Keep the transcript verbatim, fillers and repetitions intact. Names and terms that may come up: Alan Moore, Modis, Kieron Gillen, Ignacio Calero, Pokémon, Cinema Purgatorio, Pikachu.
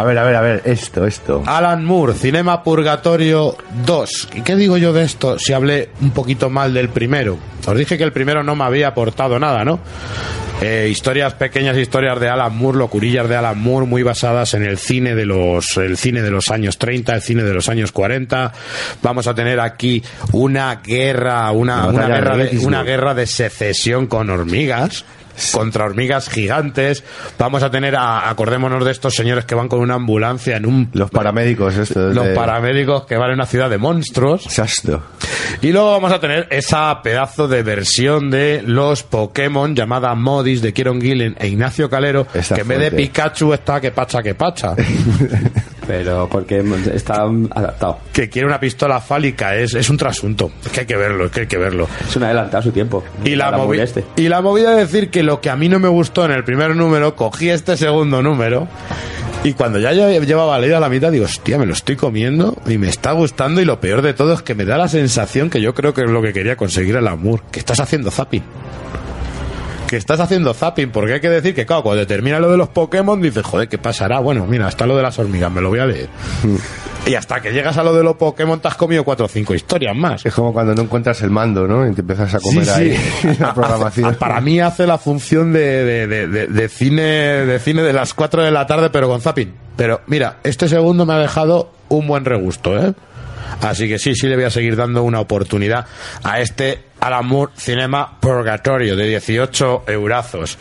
A ver, a ver, a ver, esto, esto. Alan Moore, Cinema Purgatorio dos. ¿Y qué digo yo de esto si hablé un poquito mal del primero? Os dije que el primero no me había aportado nada, ¿no? Eh, historias, pequeñas historias de Alan Moore, locurillas de Alan Moore, muy basadas en el cine de los el cine de los años treinta, el cine de los años cuarenta. Vamos a tener aquí una guerra, una, una, guerra, de, una guerra de secesión con hormigas. Contra hormigas gigantes. Vamos a tener, a, acordémonos de estos señores que van con una ambulancia en un... Los paramédicos estos. Los de... paramédicos que van en una ciudad de monstruos. Exacto. Y luego vamos a tener esa pedazo de versión de los Pokémon llamada Modis, de Kieron Gillen e Ignacio Calero, esa que en vez de Pikachu está que pacha, que pacha. Pero porque está adaptado. Que quiere una pistola fálica, es, es un trasunto. Es que hay que verlo, es que hay que verlo. Es un adelantado a su tiempo. Y la, movi- este. y la movida de decir que lo que a mí no me gustó en el primer número, cogí este segundo número y cuando ya llevaba leída la mitad, digo, hostia, me lo estoy comiendo y me está gustando, y lo peor de todo es que me da la sensación que yo creo que es lo que quería conseguir el amor. Que estás haciendo zapping. Que estás haciendo zapping, porque hay que decir que, claro, cuando termina lo de los Pokémon dices, joder, ¿qué pasará? Bueno, mira, hasta lo de las hormigas, me lo voy a leer. Y hasta que llegas a lo de los Pokémon te has comido cuatro o cinco historias más. Es como cuando no encuentras el mando, ¿no? Y te empiezas a comer sí, ahí sí. la programación. Hace, para mí hace la función de, de, de, de, de cine de cine de las cuatro de la tarde, pero con zapping. Pero, mira, este segundo me ha dejado un buen regusto, ¿eh? Así que sí, sí le voy a seguir dando una oportunidad a este Alan Moore Cinema Purgatorio de dieciocho eurazos.